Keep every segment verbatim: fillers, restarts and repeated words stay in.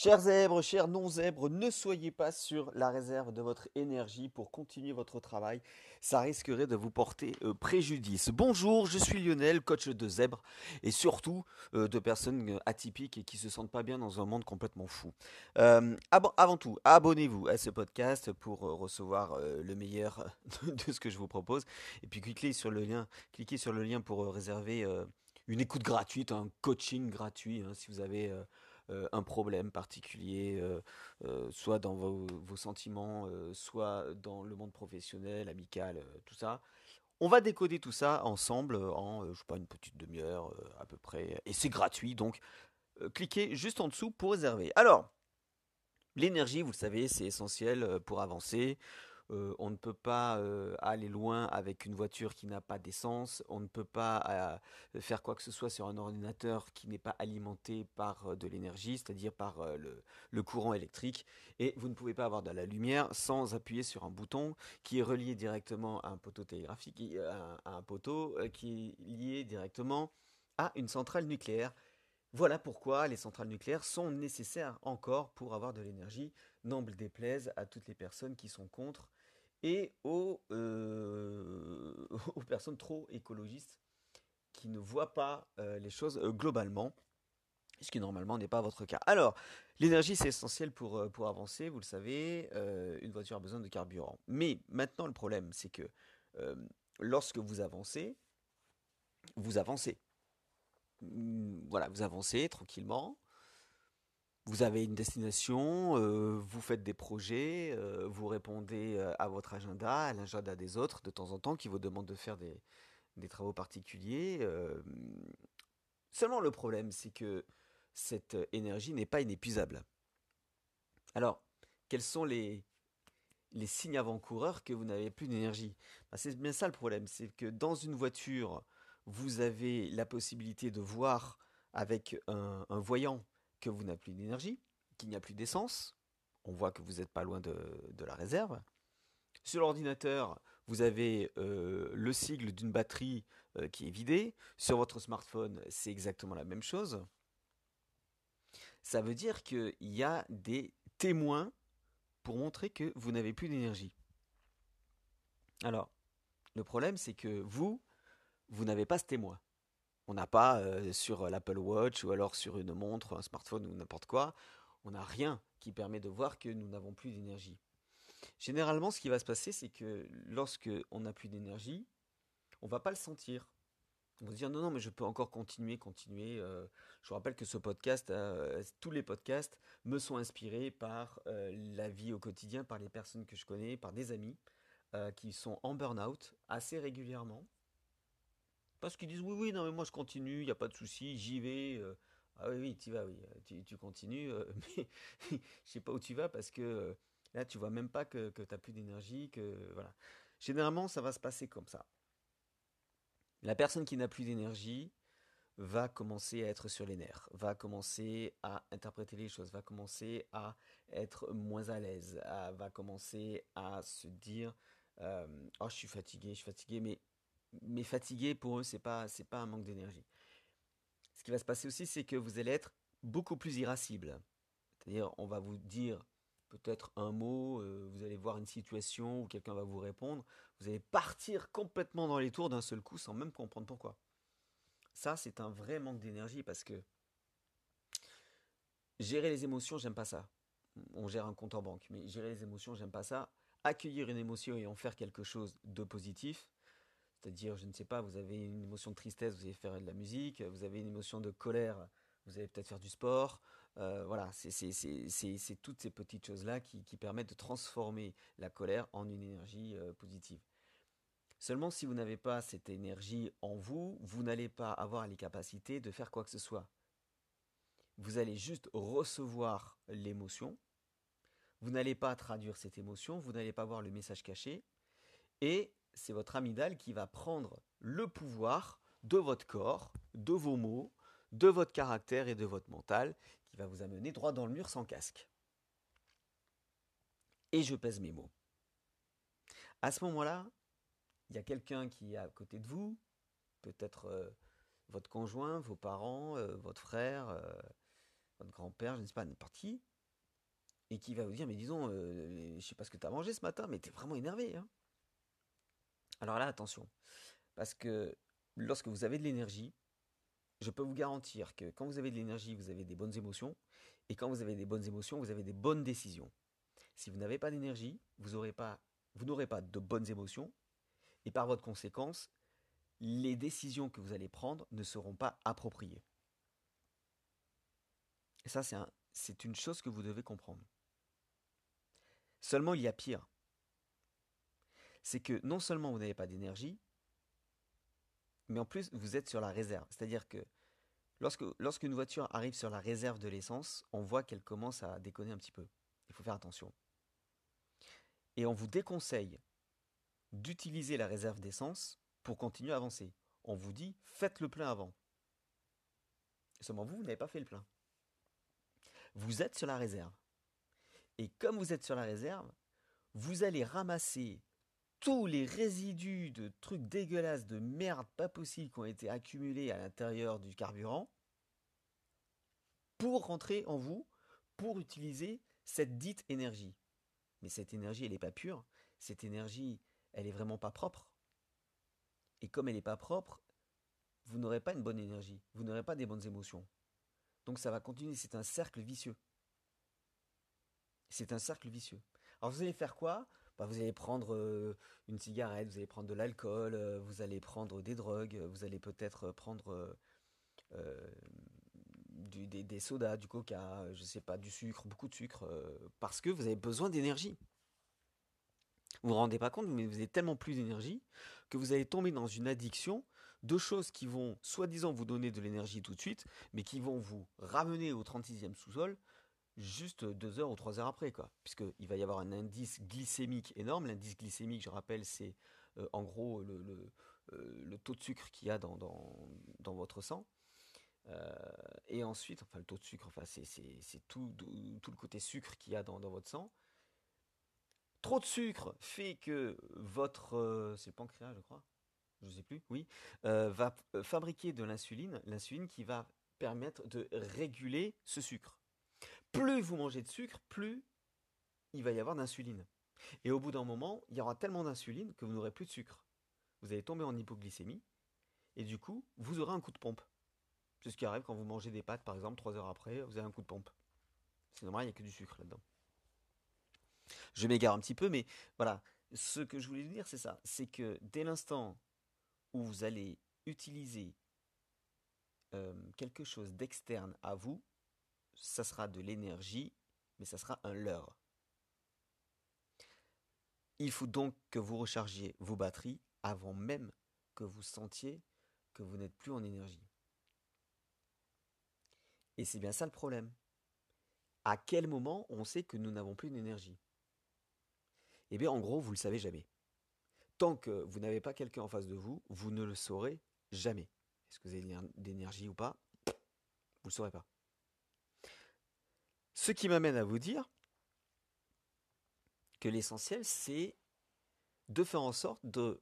Chers zèbres, chers non-zèbres, ne soyez pas sur la réserve de votre énergie pour continuer votre travail. Ça risquerait de vous porter euh, préjudice. Bonjour, je suis Lionel, coach de zèbres et surtout euh, de personnes atypiques et qui se sentent pas bien dans un monde complètement fou. Euh, ab- avant tout, abonnez-vous à ce podcast pour euh, recevoir euh, le meilleur de ce que je vous propose. Et puis cliquez sur le lien, cliquez sur le lien pour euh, réserver euh, une écoute gratuite, un coaching gratuit hein, si vous avez... Euh, Euh, un problème particulier, euh, euh, soit dans vos, vos sentiments, euh, soit dans le monde professionnel, amical, euh, tout ça. On va décoder tout ça ensemble en, euh, je sais pas, une petite demi-heure euh, à peu près. Et c'est gratuit, donc euh, cliquez juste en dessous pour réserver. Alors, l'énergie, vous le savez, c'est essentiel pour avancer. Euh, on ne peut pas euh, aller loin avec une voiture qui n'a pas d'essence. On ne peut pas euh, faire quoi que ce soit sur un ordinateur qui n'est pas alimenté par euh, de l'énergie, c'est-à-dire par euh, le, le courant électrique. Et vous ne pouvez pas avoir de la lumière sans appuyer sur un bouton qui est relié directement à un poteau télégraphique, à un poteau euh, qui est lié directement à une centrale nucléaire. Voilà pourquoi les centrales nucléaires sont nécessaires encore pour avoir de l'énergie. N'en déplaise à toutes les personnes qui sont contre et aux, euh, aux personnes trop écologistes qui ne voient pas euh, les choses euh, globalement, ce qui normalement n'est pas votre cas. Alors, l'énergie c'est essentiel pour, euh, pour avancer, vous le savez, euh, une voiture a besoin de carburant. Mais maintenant le problème c'est que euh, lorsque vous avancez, vous avancez. Voilà, vous avancez tranquillement. Vous avez une destination, euh, vous faites des projets, euh, vous répondez euh, à votre agenda, à l'agenda des autres de temps en temps qui vous demandent de faire des, des travaux particuliers. Euh, seulement le problème, c'est que cette énergie n'est pas inépuisable. Alors, quels sont les, les signes avant-coureurs que vous n'avez plus d'énergie ? Ben, c'est bien ça le problème, c'est que dans une voiture, vous avez la possibilité de voir avec un, un voyant que vous n'avez plus d'énergie, qu'il n'y a plus d'essence. On voit que vous n'êtes pas loin de, de la réserve. Sur l'ordinateur, vous avez euh, le sigle d'une batterie euh, qui est vidée. Sur votre smartphone, c'est exactement la même chose. Ça veut dire qu'il y a des témoins pour montrer que vous n'avez plus d'énergie. Alors, le problème, c'est que vous, vous n'avez pas ce témoin. On n'a pas euh, sur l'Apple Watch ou alors sur une montre, un smartphone ou n'importe quoi, on n'a rien qui permet de voir que nous n'avons plus d'énergie. Généralement, ce qui va se passer, c'est que lorsque on n'a plus d'énergie, on ne va pas le sentir. On va se dire non, non, mais je peux encore continuer, continuer. Euh, je vous rappelle que ce podcast, euh, tous les podcasts me sont inspirés par euh, la vie au quotidien, par les personnes que je connais, par des amis euh, qui sont en burn-out assez régulièrement. Parce qu'ils disent, oui, oui, non, mais moi je continue, il n'y a pas de souci, j'y vais. Euh, ah oui, oui, tu vas, oui, tu, tu continues, euh, mais je ne sais pas où tu vas parce que euh, là, tu ne vois même pas que, que tu n'as plus d'énergie. Que, voilà. Généralement, ça va se passer comme ça. La personne qui n'a plus d'énergie va commencer à être sur les nerfs, va commencer à interpréter les choses, va commencer à être moins à l'aise, à, va commencer à se dire, euh, oh, je suis fatigué, je suis fatigué, mais... Mais fatigué, pour eux, c'est pas, c'est pas un manque d'énergie. Ce qui va se passer aussi, c'est que vous allez être beaucoup plus irascible. C'est-à-dire, on va vous dire peut-être un mot, euh, vous allez voir une situation où quelqu'un va vous répondre, vous allez partir complètement dans les tours d'un seul coup sans même comprendre pourquoi. Ça, c'est un vrai manque d'énergie parce que gérer les émotions, j'aime pas ça. On gère un compte en banque, mais gérer les émotions, j'aime pas ça. Accueillir une émotion et en faire quelque chose de positif, c'est-à-dire, je ne sais pas, vous avez une émotion de tristesse, vous allez faire de la musique, vous avez une émotion de colère, vous allez peut-être faire du sport. Euh, voilà, c'est, c'est, c'est, c'est, c'est toutes ces petites choses-là qui, qui permettent de transformer la colère en une énergie euh, positive. Seulement, si vous n'avez pas cette énergie en vous, vous n'allez pas avoir les capacités de faire quoi que ce soit. Vous allez juste recevoir l'émotion, vous n'allez pas traduire cette émotion, vous n'allez pas voir le message caché, et... c'est votre amygdale qui va prendre le pouvoir de votre corps, de vos mots, de votre caractère et de votre mental, qui va vous amener droit dans le mur sans casque. Et je pèse mes mots. À ce moment-là, il y a quelqu'un qui est à côté de vous, peut-être euh, votre conjoint, vos parents, euh, votre frère, euh, votre grand-père, je ne sais pas, n'importe qui, et qui va vous dire, mais disons, euh, je ne sais pas ce que tu as mangé ce matin, mais tu es vraiment énervé. Hein. Alors là, attention, parce que lorsque vous avez de l'énergie, je peux vous garantir que quand vous avez de l'énergie, vous avez des bonnes émotions, et quand vous avez des bonnes émotions, vous avez des bonnes décisions. Si vous n'avez pas d'énergie, vous n'aurez pas, vous n'aurez pas de bonnes émotions, et par votre conséquence, les décisions que vous allez prendre ne seront pas appropriées. Et ça, c'est un, c'est une chose que vous devez comprendre. Seulement, il y a pire. C'est que non seulement vous n'avez pas d'énergie, mais en plus, vous êtes sur la réserve. C'est-à-dire que lorsque, lorsqu'une voiture arrive sur la réserve de l'essence, on voit qu'elle commence à déconner un petit peu. Il faut faire attention. Et on vous déconseille d'utiliser la réserve d'essence pour continuer à avancer. On vous dit, faites le plein avant. Seulement vous, vous n'avez pas fait le plein. Vous êtes sur la réserve. Et comme vous êtes sur la réserve, vous allez ramasser tous les résidus de trucs dégueulasses, de merde pas possible qui ont été accumulés à l'intérieur du carburant pour rentrer en vous, pour utiliser cette dite énergie. Mais cette énergie, elle n'est pas pure. Cette énergie, elle n'est vraiment pas propre. Et comme elle n'est pas propre, vous n'aurez pas une bonne énergie. Vous n'aurez pas des bonnes émotions. Donc ça va continuer. C'est un cercle vicieux. C'est un cercle vicieux. Alors vous allez faire quoi ? Bah, vous allez prendre euh, une cigarette, vous allez prendre de l'alcool, euh, vous allez prendre des drogues, vous allez peut-être prendre euh, euh, du, des, des sodas, du coca, je sais pas, du sucre, beaucoup de sucre, euh, parce que vous avez besoin d'énergie. Vous vous rendez pas compte, mais vous avez tellement plus d'énergie que vous allez tomber dans une addiction de choses qui vont, soi-disant, vous donner de l'énergie tout de suite, mais qui vont vous ramener au trente-sixième sous-sol, juste deux heures ou trois heures après, quoi. Puisqu'il va y avoir un indice glycémique énorme. L'indice glycémique, je rappelle, c'est euh, en gros le, le, euh, le taux de sucre qu'il y a dans, dans, dans votre sang. Euh, et ensuite, enfin le taux de sucre, enfin, c'est, c'est, c'est tout, tout le côté sucre qu'il y a dans, dans votre sang. Trop de sucre fait que votre... Euh, c'est le pancréas, je crois. Je ne sais plus, oui. Euh, va fabriquer de l'insuline. L'insuline qui va permettre de réguler ce sucre. Plus vous mangez de sucre, plus il va y avoir d'insuline. Et au bout d'un moment, il y aura tellement d'insuline que vous n'aurez plus de sucre. Vous allez tomber en hypoglycémie et du coup, vous aurez un coup de pompe. C'est ce qui arrive quand vous mangez des pâtes, par exemple, trois heures après, vous avez un coup de pompe. C'est normal, il n'y a que du sucre là-dedans. Je m'égare un petit peu, mais voilà. Ce que je voulais vous dire, c'est ça. C'est que dès l'instant où vous allez utiliser euh, quelque chose d'externe à vous, ça sera de l'énergie, mais ça sera un leurre. Il faut donc que vous rechargiez vos batteries avant même que vous sentiez que vous n'êtes plus en énergie. Et c'est bien ça le problème. À quel moment on sait que nous n'avons plus d'énergie ? Eh bien, en gros, vous ne le savez jamais. Tant que vous n'avez pas quelqu'un en face de vous, vous ne le saurez jamais. Est-ce que vous avez d'énergie ou pas ? Vous ne le saurez pas. Ce qui m'amène à vous dire que l'essentiel, c'est de faire en sorte de,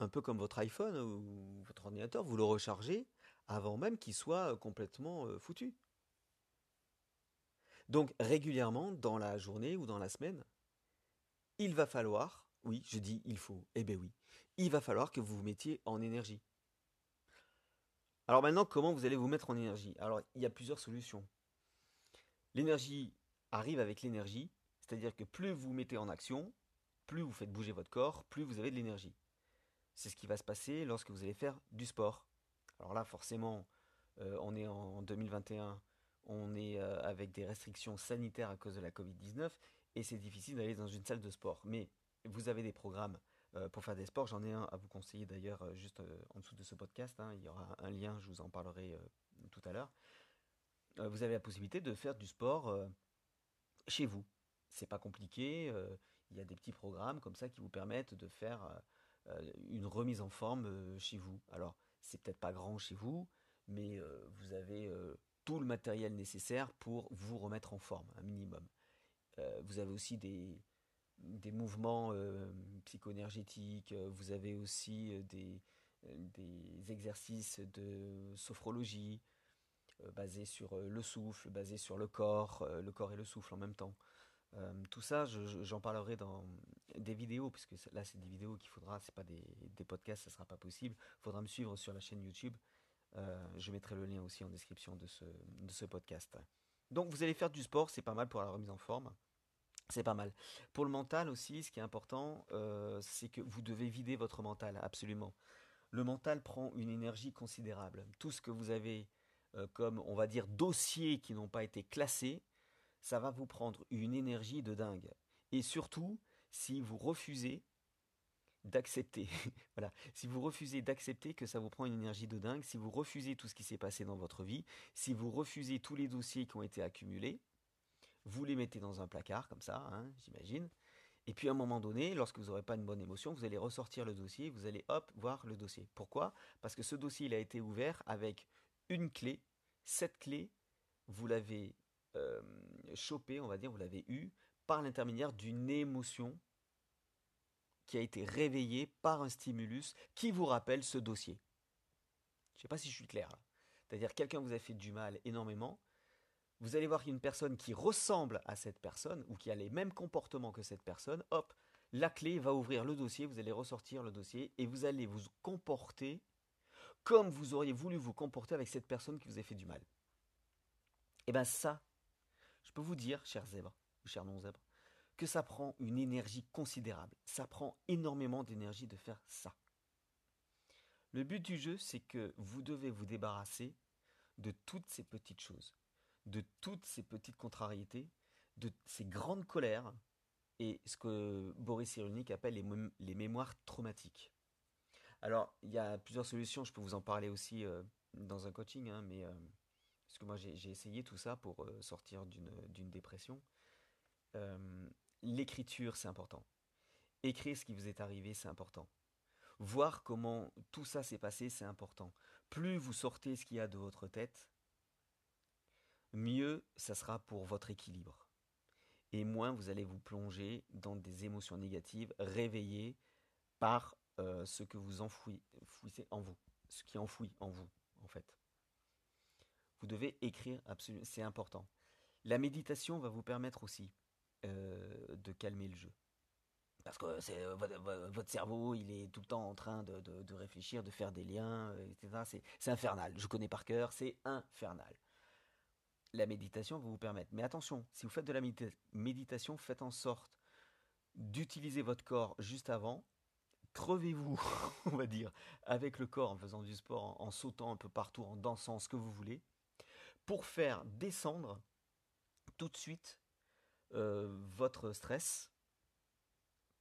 un peu comme votre iPhone ou votre ordinateur, vous le rechargez avant même qu'il soit complètement foutu. Donc régulièrement, dans la journée ou dans la semaine, il va falloir, oui, je dis il faut, eh bien oui, il va falloir que vous vous mettiez en énergie. Alors maintenant, comment vous allez vous mettre en énergie ? Alors, il y a plusieurs solutions. L'énergie arrive avec l'énergie, c'est-à-dire que plus vous mettez en action, plus vous faites bouger votre corps, plus vous avez de l'énergie. C'est ce qui va se passer lorsque vous allez faire du sport. Alors là, forcément, euh, on est en deux mille vingt et un, on est euh, avec des restrictions sanitaires à cause de la covid dix-neuf, et c'est difficile d'aller dans une salle de sport. Mais vous avez des programmes euh, pour faire des sports, j'en ai un à vous conseiller d'ailleurs euh, juste euh, en dessous de ce podcast, hein. Il y aura un lien, je vous en parlerai euh, tout à l'heure. Vous avez la possibilité de faire du sport euh, chez vous. C'est pas compliqué. Euh, il y a des petits programmes comme ça qui vous permettent de faire euh, une remise en forme euh, chez vous. Alors, c'est peut-être pas grand chez vous, mais euh, vous avez euh, tout le matériel nécessaire pour vous remettre en forme, un minimum. Euh, vous avez aussi des, des mouvements euh, psychoénergétiques. Vous avez aussi des, des exercices de sophrologie. euh, basé sur euh, le souffle, basé sur le corps, euh, le corps et le souffle en même temps. Euh, tout ça, je, je, j'en parlerai dans des vidéos, parce que là, c'est des vidéos qu'il faudra, c'est pas des, des podcasts, ça sera pas possible. Il faudra me suivre sur la chaîne YouTube. Euh, je mettrai le lien aussi en description de ce, de ce podcast. Donc, vous allez faire du sport, c'est pas mal pour la remise en forme. C'est pas mal. Pour le mental aussi, ce qui est important, euh, c'est que vous devez vider votre mental, absolument. Le mental prend une énergie considérable. Tout ce que vous avez euh, comme, on va dire, dossiers qui n'ont pas été classés, ça va vous prendre une énergie de dingue. Et surtout, si vous refusez d'accepter, voilà, si vous refusez d'accepter que ça vous prend une énergie de dingue, si vous refusez tout ce qui s'est passé dans votre vie, si vous refusez tous les dossiers qui ont été accumulés, vous les mettez dans un placard, comme ça, hein, j'imagine. Et puis à un moment donné, lorsque vous n'aurez pas une bonne émotion, vous allez ressortir le dossier, vous allez hop, voir le dossier. Pourquoi ? Parce que ce dossier, il a été ouvert avec une clé. Cette clé, vous l'avez euh, chopée, on va dire, vous l'avez eue par l'intermédiaire d'une émotion qui a été réveillée par un stimulus qui vous rappelle ce dossier. Je ne sais pas si je suis clair. C'est-à-dire quelqu'un vous a fait du mal énormément. Vous allez voir qu'une personne qui ressemble à cette personne ou qui a les mêmes comportements que cette personne, hop, la clé va ouvrir le dossier, vous allez ressortir le dossier et vous allez vous comporter comme vous auriez voulu vous comporter avec cette personne qui vous a fait du mal. Et bien ça, je peux vous dire, chers zèbres ou chers non-zèbres, que ça prend une énergie considérable. Ça prend énormément d'énergie de faire ça. Le but du jeu, c'est que vous devez vous débarrasser de toutes ces petites choses, de toutes ces petites contrariétés, de ces grandes colères et ce que Boris Cyrulnik appelle les, mém- les mémoires traumatiques. Alors, il y a plusieurs solutions, je peux vous en parler aussi euh, dans un coaching, hein, mais, euh, parce que moi j'ai, j'ai essayé tout ça pour euh, sortir d'une, d'une dépression. Euh, l'écriture, c'est important. Écrire ce qui vous est arrivé, c'est important. Voir comment tout ça s'est passé, c'est important. Plus vous sortez ce qu'il y a de votre tête, mieux ça sera pour votre équilibre. Et moins vous allez vous plonger dans des émotions négatives réveillées par euh, ce que vous enfouissez en vous. Ce qui enfouit en vous, en fait. Vous devez écrire, absolument, c'est important. La méditation va vous permettre aussi euh, de calmer le jeu. Parce que c'est, votre cerveau, il est tout le temps en train de, de, de réfléchir, de faire des liens, et cetera. C'est, c'est infernal. Je connais par cœur, c'est infernal. La méditation va vous permettre. Mais attention, si vous faites de la médita- méditation, faites en sorte d'utiliser votre corps juste avant. Crevez-vous, on va dire, avec le corps, en faisant du sport, en, en sautant un peu partout, en dansant, ce que vous voulez, pour faire descendre tout de suite euh, votre stress.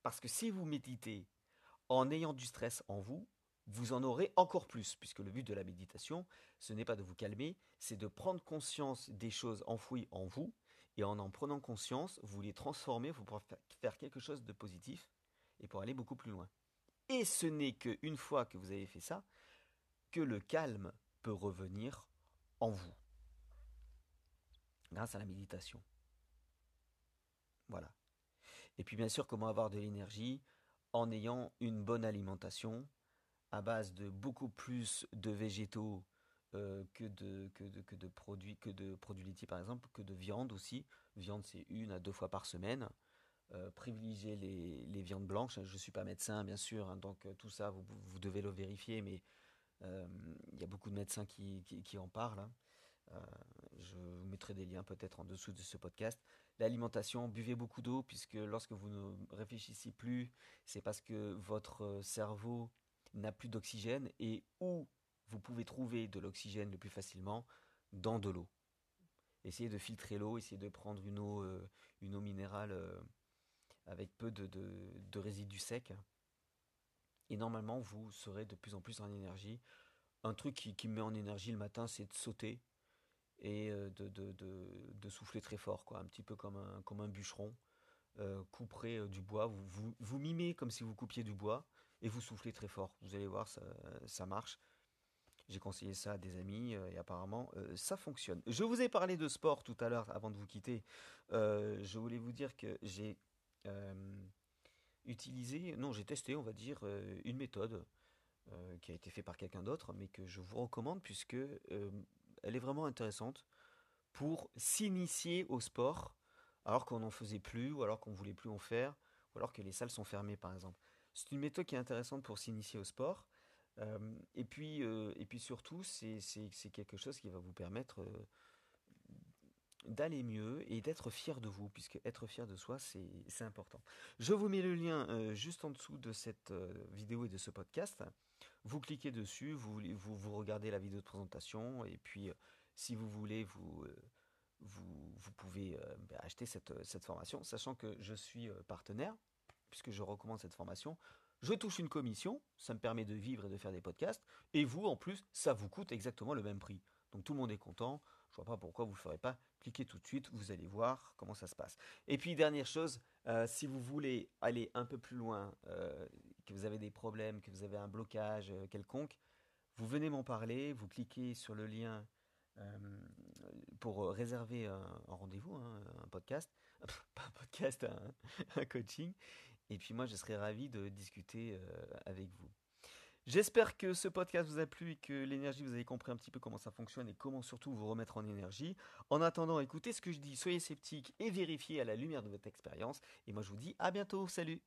Parce que si vous méditez en ayant du stress en vous, vous en aurez encore plus, puisque le but de la méditation, ce n'est pas de vous calmer, c'est de prendre conscience des choses enfouies en vous, et en en prenant conscience, vous les transformez, vous pourrez faire quelque chose de positif, et pour aller beaucoup plus loin. Et ce n'est qu'une fois que vous avez fait ça, que le calme peut revenir en vous, grâce à la méditation. Voilà. Et puis bien sûr, comment avoir de l'énergie en ayant une bonne alimentation, à base de beaucoup plus de végétaux euh, que, de, que, de, que, de produits, que de produits laitiers par exemple, que de viande aussi. Viande, c'est une à deux fois par semaine. Euh, privilégiez les, les viandes blanches. Je ne suis pas médecin, bien sûr, hein, donc euh, tout ça, vous, vous devez le vérifier, mais il euh, y a beaucoup de médecins qui, qui, qui en parlent. Hein. Euh, je vous mettrai des liens peut-être en dessous de ce podcast. L'alimentation, buvez beaucoup d'eau, puisque lorsque vous ne réfléchissez plus, c'est parce que votre cerveau n'a plus d'oxygène, et où vous pouvez trouver de l'oxygène le plus facilement, dans de l'eau. Essayez de filtrer l'eau, essayez de prendre une eau, euh, une eau minérale euh, avec peu de, de, de résidus secs, et normalement vous serez de plus en plus en énergie. Un truc qui, qui me met en énergie le matin, c'est de sauter et euh, de, de, de, de souffler très fort, quoi, un petit peu comme un, comme un bûcheron. Euh, couperez euh, du bois, vous, vous, vous mimez comme si vous coupiez du bois, et vous soufflez très fort. Vous allez voir, ça, ça marche. J'ai conseillé ça à des amis euh, et apparemment, euh, ça fonctionne. Je vous ai parlé de sport tout à l'heure avant de vous quitter. Euh, je voulais vous dire que j'ai euh, utilisé, non, j'ai testé, on va dire, euh, une méthode euh, qui a été faite par quelqu'un d'autre, mais que je vous recommande puisque euh, elle est vraiment intéressante pour s'initier au sport alors qu'on n'en faisait plus ou alors qu'on ne voulait plus en faire ou alors que les salles sont fermées par exemple. C'est une méthode qui est intéressante pour s'initier au sport euh, et, puis, euh, et puis surtout c'est, c'est, c'est quelque chose qui va vous permettre euh, d'aller mieux et d'être fier de vous, puisque être fier de soi, c'est, c'est important. Je vous mets le lien euh, juste en dessous de cette euh, vidéo et de ce podcast. Vous cliquez dessus, vous, vous, vous regardez la vidéo de présentation, et puis euh, si vous voulez, vous, euh, vous, vous pouvez euh, bah, acheter cette, cette formation, sachant que je suis euh, partenaire, puisque je recommande cette formation. Je touche une commission, ça me permet de vivre et de faire des podcasts, et vous, en plus, ça vous coûte exactement le même prix. Donc tout le monde est content. Je ne vois pas pourquoi vous ne le ferez pas. Cliquez tout de suite, vous allez voir comment ça se passe. Et puis, dernière chose, euh, si vous voulez aller un peu plus loin, euh, que vous avez des problèmes, que vous avez un blocage euh, quelconque, vous venez m'en parler, vous cliquez sur le lien euh, pour réserver un, un rendez-vous, hein, un podcast, pas un podcast, un, un coaching. Et puis moi, je serai ravi de discuter euh, avec vous. J'espère que ce podcast vous a plu et que l'énergie, vous avez compris un petit peu comment ça fonctionne et comment surtout vous remettre en énergie. En attendant, écoutez ce que je dis, soyez sceptiques et vérifiez à la lumière de votre expérience. Et moi, je vous dis à bientôt. Salut!